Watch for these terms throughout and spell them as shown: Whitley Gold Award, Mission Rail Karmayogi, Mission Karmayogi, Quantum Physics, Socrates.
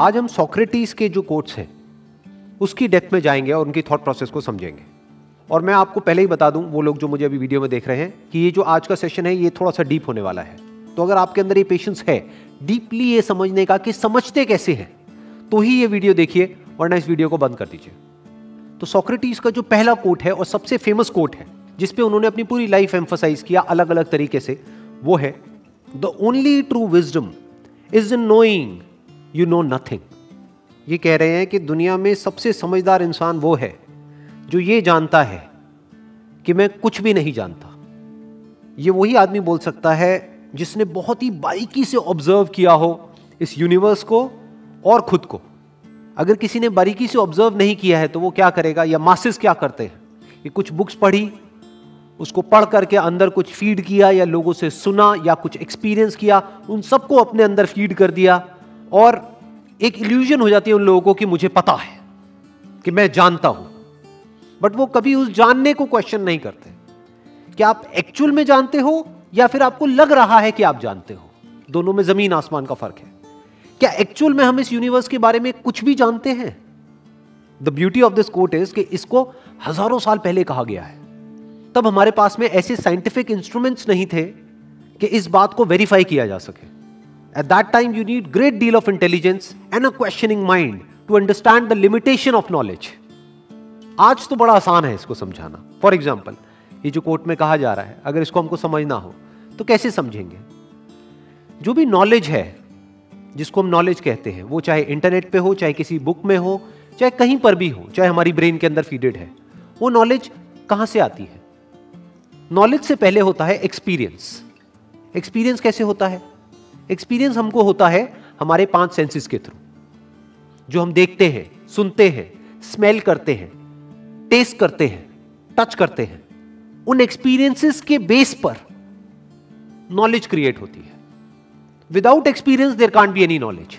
आज हम सोक्रेटिस के जो कोट्स हैं उसकी डेप्थ में जाएंगे और उनकी थॉट प्रोसेस को समझेंगे। और मैं आपको पहले ही बता दूं, वो लोग जो मुझे अभी वीडियो में देख रहे हैं, कि ये जो आज का सेशन है ये थोड़ा सा डीप होने वाला है। तो अगर आपके अंदर ये पेशेंस है डीपली ये समझने का कि समझते कैसे हैं, तो ही ये वीडियो देखिए, वरना इस वीडियो को बंद कर दीजिए। तो सोक्रेटिस का जो पहला कोट है और सबसे फेमस कोट है जिसपे उन्होंने अपनी पूरी लाइफ एम्फसाइज किया अलग अलग तरीके से, वो है the only true wisdom is in knowing you know nothing. ये कह रहे हैं कि दुनिया में सबसे समझदार इंसान वो है जो ये जानता है कि मैं कुछ भी नहीं जानता। ये वही आदमी बोल सकता है जिसने बहुत ही बारीकी से ऑब्जर्व किया हो इस यूनिवर्स को और खुद को। अगर किसी ने बारीकी से ऑब्जर्व नहीं किया है तो वो क्या करेगा, या मासेस क्या करते हैं कि कुछ बुक्स पढ़ी, उसको पढ़ करके अंदर कुछ फीड किया, या लोगों से सुना, या कुछ एक्सपीरियंस किया, उन सबको अपने अंदर फीड कर दिया और एक इल्यूजन हो जाती है उन लोगों को कि मुझे पता है, कि मैं जानता हूं। बट वो कभी उस जानने को क्वेश्चन नहीं करते कि आप एक्चुअल में जानते हो या फिर आपको लग रहा है कि आप जानते हो। दोनों में जमीन आसमान का फर्क है। क्या एक्चुअल में हम इस यूनिवर्स के बारे में कुछ भी जानते हैं? The beauty of this quote is कि इसको हजारों साल पहले कहा गया है। तब हमारे पास में ऐसे साइंटिफिक इंस्ट्रूमेंट्स नहीं थे कि इस बात को वेरीफाई किया जा सके। At that time, you need great deal of intelligence and a questioning mind to understand the limitation of knowledge. आज तो बड़ा आसान है इसको समझाना। For example, ये जो कोट में कहा जा रहा है, अगर इसको हमको समझना हो तो कैसे समझेंगे? जो भी नॉलेज है, जिसको हम नॉलेज कहते हैं, वो चाहे इंटरनेट पे हो, चाहे किसी बुक में हो, चाहे कहीं पर भी हो, चाहे हमारी ब्रेन के अंदर फीडेड है, वो नॉलेज कहाँ से आती है? नॉलेज से पहले होता है एक्सपीरियंस। एक्सपीरियंस कैसे होता है? एक्सपीरियंस हमको होता है हमारे 5 सेंसेस के थ्रू, जो हम देखते हैं, सुनते हैं, स्मेल करते हैं, टेस्ट करते हैं, टच करते हैं। उन एक्सपीरियंसेस के बेस पर नॉलेज क्रिएट होती है। Without experience there can't be any knowledge.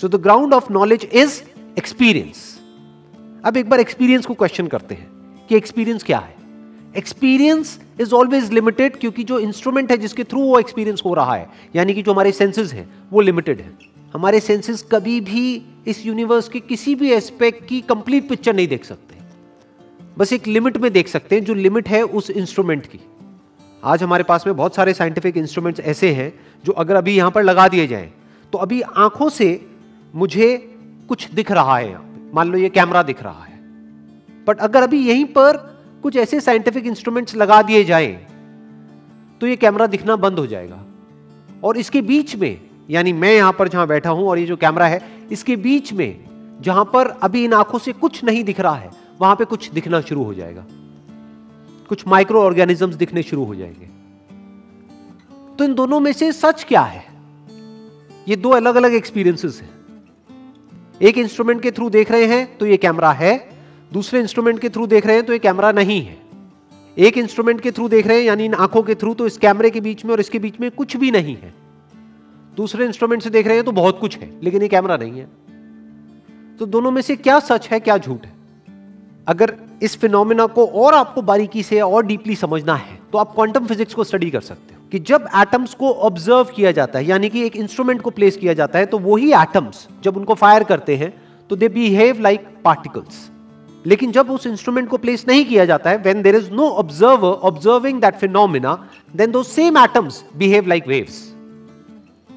So the ground of knowledge is experience. अब एक बार एक्सपीरियंस को क्वेश्चन करते हैं कि एक्सपीरियंस क्या है। एक्सपीरियंस इज ऑलवेज लिमिटेड, क्योंकि जो इंस्ट्रूमेंट है जिसके थ्रू वो एक्सपीरियंस हो रहा है, यानी कि जो हमारे सेंसेस हैं, वो लिमिटेड हैं। हमारे सेंसेस कभी भी इस यूनिवर्स के किसी भी एस्पेक्ट की कंप्लीट पिक्चर नहीं देख सकते, बस एक लिमिट में देख सकते हैं, जो लिमिट है उस इंस्ट्रूमेंट की। आज हमारे पास में बहुत सारे साइंटिफिक इंस्ट्रूमेंट्स ऐसे हैं जो अगर अभी यहाँ पर लगा दिए जाएं, तो अभी आंखों से मुझे कुछ दिख रहा है, मान लो ये कैमरा दिख रहा है, बट अगर अभी यहीं पर कुछ ऐसे साइंटिफिक इंस्ट्रूमेंट्स लगा दिए जाएं तो ये कैमरा दिखना बंद हो जाएगा। और इसके बीच में, यानी मैं यहां पर जहां बैठा हूं और ये जो कैमरा है, इसके बीच में जहां पर अभी इन आंखों से कुछ नहीं दिख रहा है, वहां पे कुछ दिखना शुरू हो जाएगा, कुछ माइक्रो ऑर्गेनिजम्स दिखने शुरू हो जाएंगे। तो इन दोनों में से सच क्या है? ये 2 अलग अलग एक्सपीरियंसेस हैं। एक इंस्ट्रूमेंट के थ्रू देख रहे हैं तो ये कैमरा है, दूसरे इंस्ट्रूमेंट के थ्रू देख रहे हैं तो ये कैमरा नहीं है। एक इंस्ट्रूमेंट के थ्रू देख रहे हैं, यानी इन आंखों के थ्रू, तो इस कैमरे के बीच में और इसके बीच में कुछ भी नहीं है। दूसरे इंस्ट्रूमेंट से देख रहे हैं तो बहुत कुछ है, लेकिन ये कैमरा नहीं है। तो दोनों में से क्या सच है, क्या झूठ है? अगर इस फिनोमिना को और आपको बारीकी से और डीपली समझना है तो आप क्वांटम फिजिक्स को स्टडी कर सकते हो, कि जब एटम्स को ऑब्जर्व किया जाता है, यानी कि एक इंस्ट्रूमेंट को प्लेस किया जाता है, तो वही एटम्स जब उनको फायर करते हैं तो दे बिहेव लाइक पार्टिकल्स। लेकिन जब उस इंस्ट्रूमेंट को प्लेस नहीं किया जाता है, when there is no observer observing that phenomena, then दो same atoms behave like waves.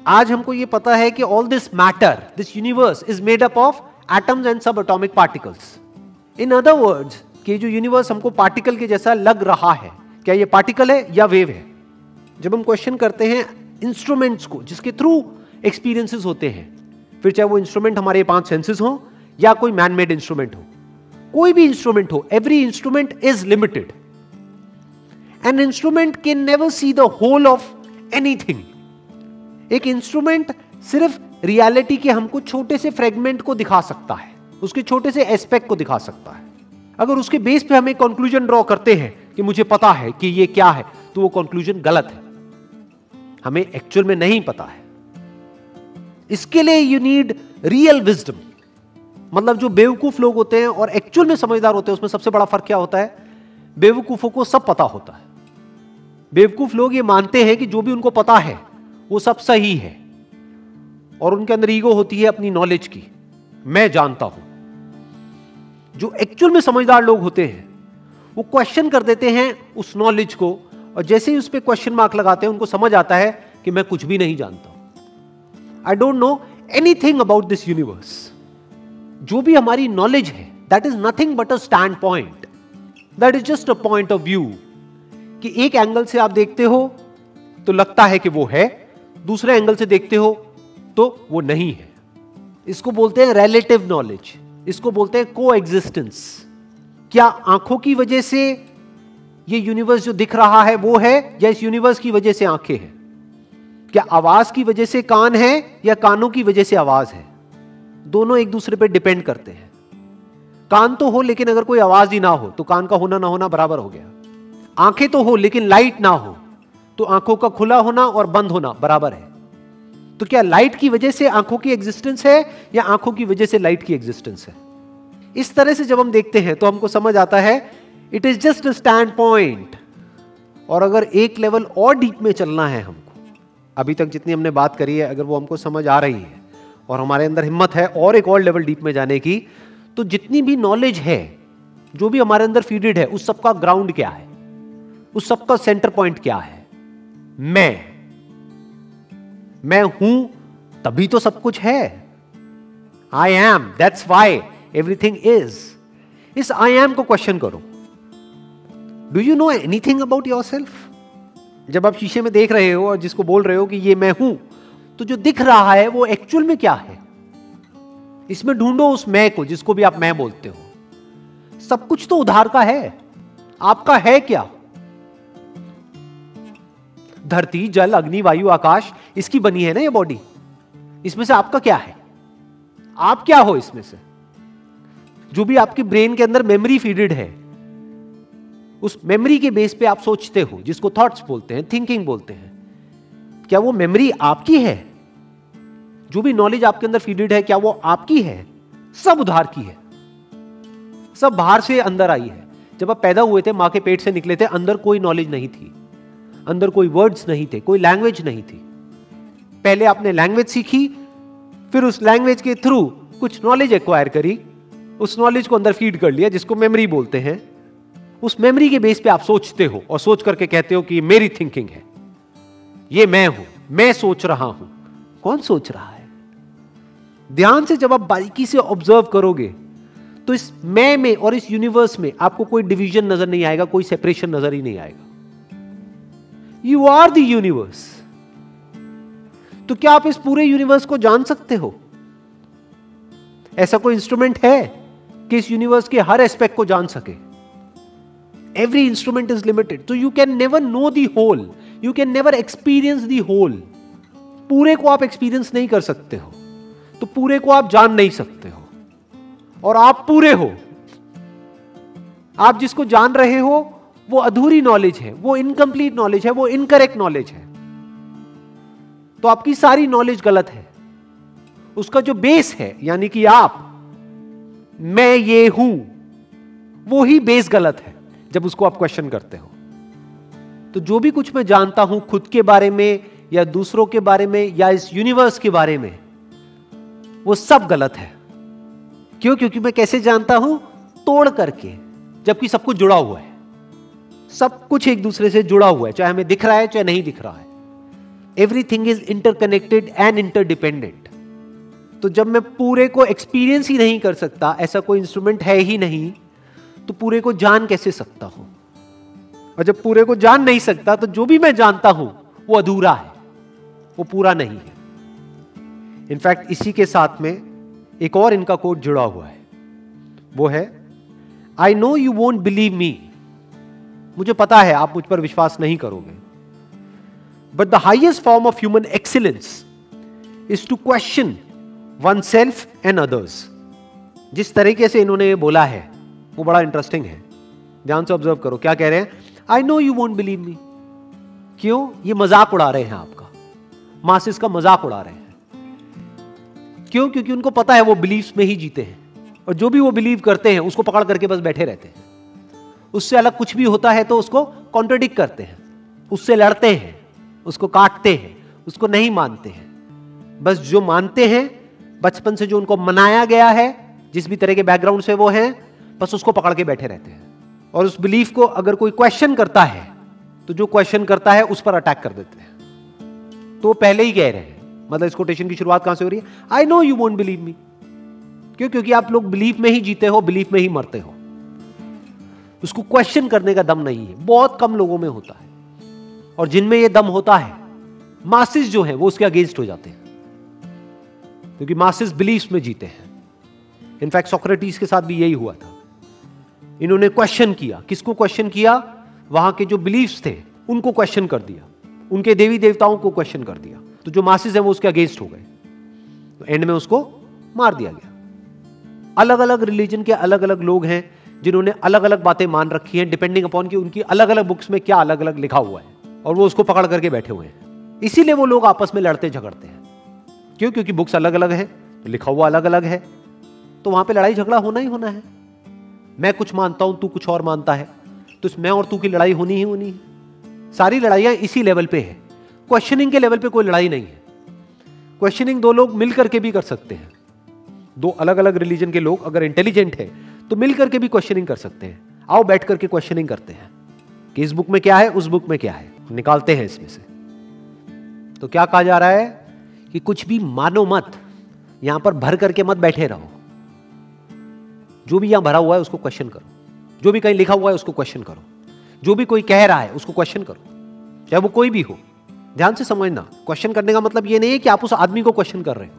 आज हमको ये पता है कि all this matter, this universe is made up of atoms and सब atomic particles. In other words, कि जो यूनिवर्स हमको पार्टिकल के जैसा लग रहा है, क्या ये पार्टिकल है या वेव है? जब हम क्वेश्चन करते हैं इंस्ट्रूमेंट्स को जिसके थ्रू एक्सपीरियंसेस होते हैं, फिर चाहे वो इंस्ट्रूमेंट हमारे 5 सेंसेस हो या कोई मैनमेड इंस्ट्रूमेंट हो, कोई भी इंस्ट्रूमेंट हो, every instrument is limited. An instrument can never see the whole of anything. एक इंस्ट्रूमेंट सिर्फ रियलिटी के हमको छोटे से फ्रेगमेंट को दिखा सकता है, उसके छोटे से एस्पेक्ट को दिखा सकता है। अगर उसके बेस पे हम एक कंक्लूजन ड्रॉ करते हैं कि मुझे पता है कि ये क्या है, तो वो कंक्लूजन गलत है, हमें एक्चुअल में नहीं पता है। इसके लिए यू नीड रियल विजडम। मतलब जो बेवकूफ लोग होते हैं और एक्चुअल में समझदार होते हैं, उसमें सबसे बड़ा फर्क क्या होता है? बेवकूफों को सब पता होता है। बेवकूफ लोग ये मानते हैं कि जो भी उनको पता है वो सब सही है, और उनके अंदर ईगो होती है अपनी नॉलेज की, मैं जानता हूं। जो एक्चुअल में समझदार लोग होते हैं वो क्वेश्चन कर देते हैं उस नॉलेज को, और जैसे ही उस पर क्वेश्चन मार्क लगाते हैं उनको समझ आता है कि मैं कुछ भी नहीं जानता हूं, I don't know anything about this universe. जो भी हमारी नॉलेज है that is nothing but a stand point, that is just a point of view कि एक एंगल से आप देखते हो तो लगता है कि वो है, दूसरे एंगल से देखते हो तो वो नहीं है। इसको बोलते हैं रिलेटिव नॉलेज, इसको बोलते हैं कोएग्जिस्टेंस। क्या आंखों की वजह से ये यूनिवर्स जो दिख रहा है वो है, या इस यूनिवर्स की वजह से आंखें हैं? क्या आवाज की वजह से कान है, या कानों की वजह से आवाज है? दोनों एक दूसरे पर डिपेंड करते हैं। कान तो हो लेकिन अगर कोई आवाज ही ना हो तो कान का होना ना होना बराबर हो गया। आंखें तो हो लेकिन लाइट ना हो तो आंखों का खुला होना और बंद होना बराबर है। तो क्या लाइट की वजह से आंखों की एग्जिस्टेंस है, या आंखों की वजह से लाइट की एग्जिस्टेंस है? इस तरह से जब हम देखते हैं तो हमको समझ आता है it is just a stand point. और अगर एक लेवल और डीप में चलना है हमको, अभी तक जितनी हमने बात करी है अगर वो हमको समझ आ रही है और हमारे अंदर हिम्मत है और एक और लेवल डीप में जाने की, तो जितनी भी नॉलेज है जो भी हमारे अंदर फीडेड है उस सबका ग्राउंड क्या है, उस सबका सेंटर पॉइंट क्या है? मैं हूं तभी तो सब कुछ है। I am, that's why everything is. इस आई एम को क्वेश्चन करो। Do you know anything about yourself? जब आप शीशे में देख रहे हो और जिसको बोल रहे हो कि ये मैं हूं, तो जो दिख रहा है वो एक्चुअल में क्या है? इसमें ढूंढो उस मैं को जिसको भी आप मैं बोलते हो। सब कुछ तो उधार का है, आपका है क्या? धरती, जल, अग्नि, वायु, आकाश, इसकी बनी है ना ये बॉडी। इसमें से आपका क्या है? आप क्या हो? इसमें से जो भी आपके ब्रेन के अंदर मेमोरी फीडेड है, उस मेमोरी के बेस पे आप सोचते हो, जिसको थॉट्स बोलते हैं, थिंकिंग बोलते हैं। क्या वो मेमोरी आपकी है? जो भी नॉलेज आपके अंदर फीडेड है क्या वो आपकी है? सब उधार की है, सब बाहर से अंदर आई है। जब आप पैदा हुए थे, मां के पेट से निकले थे, अंदर कोई नॉलेज नहीं थी, अंदर कोई वर्ड्स नहीं थे, कोई लैंग्वेज नहीं थी। पहले आपने लैंग्वेज सीखी, फिर उस लैंग्वेज के थ्रू कुछ नॉलेज एक्वायर करी, उस नॉलेज को अंदर फीड कर लिया जिसको मेमोरी बोलते हैं। उस मेमोरी के बेस पे आप सोचते हो और सोच करके कहते हो कि ये मेरी थिंकिंग है, ये मैं हूं, मैं सोच रहा हूं। कौन सोच रहा है? ध्यान से जब आप बारीकी से ऑब्जर्व करोगे तो इस मैं में और इस यूनिवर्स में आपको कोई डिवीजन नजर नहीं आएगा, कोई सेपरेशन नजर ही नहीं आएगा। You are the universe. तो क्या आप इस पूरे यूनिवर्स को जान सकते हो? ऐसा कोई इंस्ट्रूमेंट है कि इस यूनिवर्स के हर एस्पेक्ट को जान सके? एवरी इंस्ट्रूमेंट इज लिमिटेड, तो you can never know the whole, you can never experience the whole. पूरे को आप एक्सपीरियंस नहीं कर सकते हो, तो पूरे को आप जान नहीं सकते हो। और आप पूरे हो, आप जिसको जान रहे हो वो अधूरी नॉलेज है, वो इनकम्प्लीट नॉलेज है, वो इनकरेक्ट नॉलेज है। तो आपकी सारी नॉलेज गलत है। उसका जो बेस है, यानी कि आप, मैं ये हूं, वो ही बेस गलत है जब उसको आप क्वेश्चन करते हो। तो जो भी कुछ मैं जानता हूं खुद के बारे में या दूसरों के बारे में या इस यूनिवर्स के बारे में, वो सब गलत है। क्यों? क्योंकि मैं कैसे जानता हूं? तोड़ करके, जबकि सब कुछ जुड़ा हुआ है, सब कुछ एक दूसरे से जुड़ा हुआ है, चाहे हमें दिख रहा है चाहे नहीं दिख रहा है। Everything is interconnected and interdependent. तो जब मैं पूरे को एक्सपीरियंस ही नहीं कर सकता, ऐसा कोई इंस्ट्रूमेंट है ही नहीं, तो पूरे को जान कैसे सकता हूं? और जब पूरे को जान नहीं सकता तो जो भी मैं जानता हूं वो अधूरा है, वो पूरा नहीं है। इनफैक्ट इसी के साथ में एक और इनका कोट जुड़ा हुआ है, वो है I know you won't believe me. मुझे पता है आप मुझ पर विश्वास नहीं करोगे। But the highest form of human excellence is to question oneself and others. जिस तरीके से इन्होंने ये बोला है वो बड़ा इंटरेस्टिंग है, ध्यान से ऑब्जर्व करो। क्या कह रहे हैं? I know you won't believe me. क्यों? ये मजाक उड़ा रहे हैं आपका, मासिस का मजाक उड़ा रहे हैं। क्यों? क्योंकि उनको पता है वो बिलीव्स में ही जीते हैं, और जो भी वो बिलीव करते हैं उसको पकड़ करके बस बैठे रहते हैं। उससे अलग कुछ भी होता है तो उसको कॉन्ट्रडिक्ट करते हैं, उससे लड़ते हैं, उसको काटते हैं, उसको नहीं मानते हैं। बस जो मानते हैं बचपन से, जो उनको मनाया गया है जिस भी तरह के बैकग्राउंड से वो हैं, बस उसको पकड़ के बैठे रहते हैं। और उस बिलीफ को अगर कोई क्वेश्चन करता है तो जो क्वेश्चन करता है उस पर अटैक कर देते हैं। तो पहले ही कह रहे हैं, मतलब इस कोटेशन की शुरुआत कहां से हो रही है? I know you won't believe me. क्यों? क्योंकि आप लोग बिलीफ में ही जीते हो, बिलीफ में ही मरते हो। उसको क्वेश्चन करने का दम नहीं है, बहुत कम लोगों में होता है। और जिनमें यह दम होता है, मासेस जो है वो उसके अगेंस्ट हो जाते हैं, क्योंकि मासेस बिलीफ में जीते हैं। इनफैक्ट सोक्रेटिस के साथ भी यही हुआ था। इन्होंने क्वेश्चन किया। किसको क्वेश्चन किया? वहां के जो बिलीफ्स थे उनको क्वेश्चन कर दिया, उनके देवी देवताओं को क्वेश्चन कर दिया। तो जो मासेस हैं वो उसके अगेंस्ट हो गए, तो एंड में उसको मार दिया गया। अलग अलग रिलीजन के अलग अलग लोग हैं जिन्होंने अलग अलग बातें मान रखी हैं, डिपेंडिंग अपॉन कि उनकी अलग अलग बुक्स में क्या अलग अलग लिखा हुआ है, और वो उसको पकड़ करके बैठे हुए हैं। इसीलिए वो लोग आपस में लड़ते झगड़ते हैं। क्यों? क्योंकि बुक्स अलग अलग हैं, लिखा हुआ अलग अलग है, तो वहां पे लड़ाई झगड़ा होना ही होना है। मैं कुछ मानता हूं, तू कुछ और मानता है, तो मैं और तू की लड़ाई होनी ही होनी है। सारी लड़ाइयां इसी लेवल पे है, क्वेश्चनिंग के लेवल पे कोई लड़ाई नहीं है। क्वेश्चनिंग दो लोग मिलकर के भी कर सकते हैं, दो अलग अलग रिलीजन के लोग अगर इंटेलिजेंट है तो मिलकर के भी क्वेश्चनिंग कर सकते हैं। आओ बैठ करके क्वेश्चनिंग करते हैं कि इस बुक में क्या है, उस बुक में क्या है, निकालते हैं इसमें से। तो क्या कहा जा रहा है कि कुछ भी मानो मत, यहां पर भर करके मत बैठे रहो। जो भी यहां भरा हुआ है उसको क्वेश्चन करो, जो भी कहीं लिखा हुआ है उसको क्वेश्चन करो, जो भी कोई कह रहा है उसको क्वेश्चन करो, चाहे वो कोई भी हो। ध्यान से समझना, क्वेश्चन करने का मतलब यह नहीं है कि आप उस आदमी को क्वेश्चन कर रहे हो,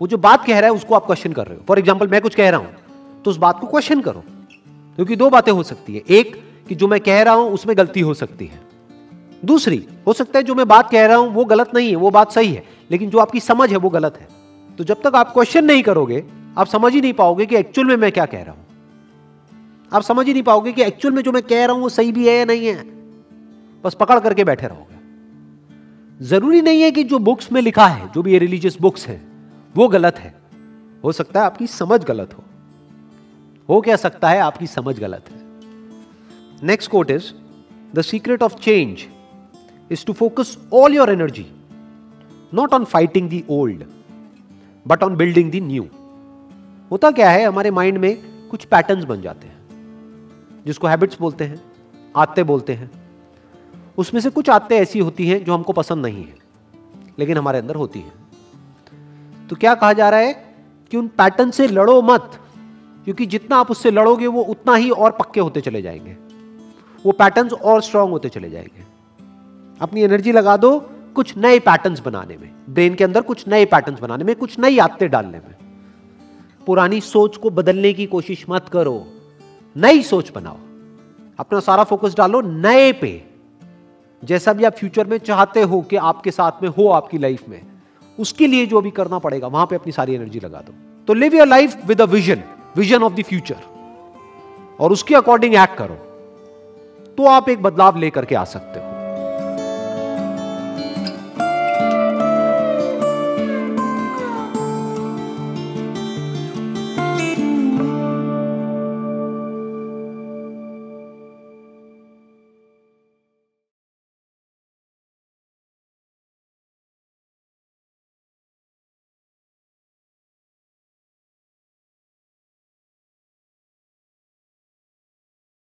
वो जो बात कह रहा है उसको आप क्वेश्चन कर रहे हो। फॉर एग्जाम्पल, मैं कुछ कह रहा हूं तो उस बात को क्वेश्चन करो, क्योंकि दो बातें हो सकती है। एक कि जो मैं कह रहा हूं उसमें गलती हो सकती है, दूसरी हो सकता है जो मैं बात कह रहा हूं वो गलत नहीं है, वो बात सही है, लेकिन जो आपकी समझ है वो गलत है। तो जब तक आप क्वेश्चन नहीं करोगे आप समझ ही नहीं पाओगे कि एक्चुअल में मैं क्या कह रहा हूं। आप समझ ही नहीं पाओगे कि एक्चुअल में जो मैं कह रहा हूं वो सही भी है या नहीं है। बस पकड़ करके बैठे रहोगे। जरूरी नहीं है कि जो बुक्स में लिखा है, जो भी ये रिलीजियस बुक्स हैं, वो गलत है। हो सकता है आपकी समझ गलत हो क्या सकता है? आपकी समझ गलत है। Next quote is, the secret of change is to focus all your energy not on fighting the old but on building the new. होता क्या है, हमारे माइंड में कुछ पैटर्न्स बन जाते हैं जिसको हैबिट्स बोलते हैं, आदतें बोलते हैं। उसमें से कुछ आदतें ऐसी होती हैं जो हमको पसंद नहीं है लेकिन हमारे अंदर होती हैं। तो क्या कहा जा रहा है कि उन पैटर्न से लड़ो मत, क्योंकि जितना आप उससे लड़ोगे वो उतना ही और पक्के होते चले जाएंगे, वो पैटर्न्स और स्ट्रांग होते चले जाएंगे। अपनी एनर्जी लगा दो कुछ नए पैटर्न्स बनाने में, ब्रेन के अंदर कुछ नए पैटर्न्स बनाने में, कुछ नई आदतें डालने में। पुरानी सोच को बदलने की कोशिश मत करो, नई सोच बनाओ। अपना सारा फोकस डालो नए पे, जैसा भी आप फ्यूचर में चाहते हो कि आपके साथ में हो आपकी लाइफ में, उसके लिए जो भी करना पड़ेगा वहां पे अपनी सारी एनर्जी लगा दो। तो live your life with a vision, vision of the future, और उसके अकॉर्डिंग एक्ट करो, तो आप एक बदलाव लेकर के आ सकते हो।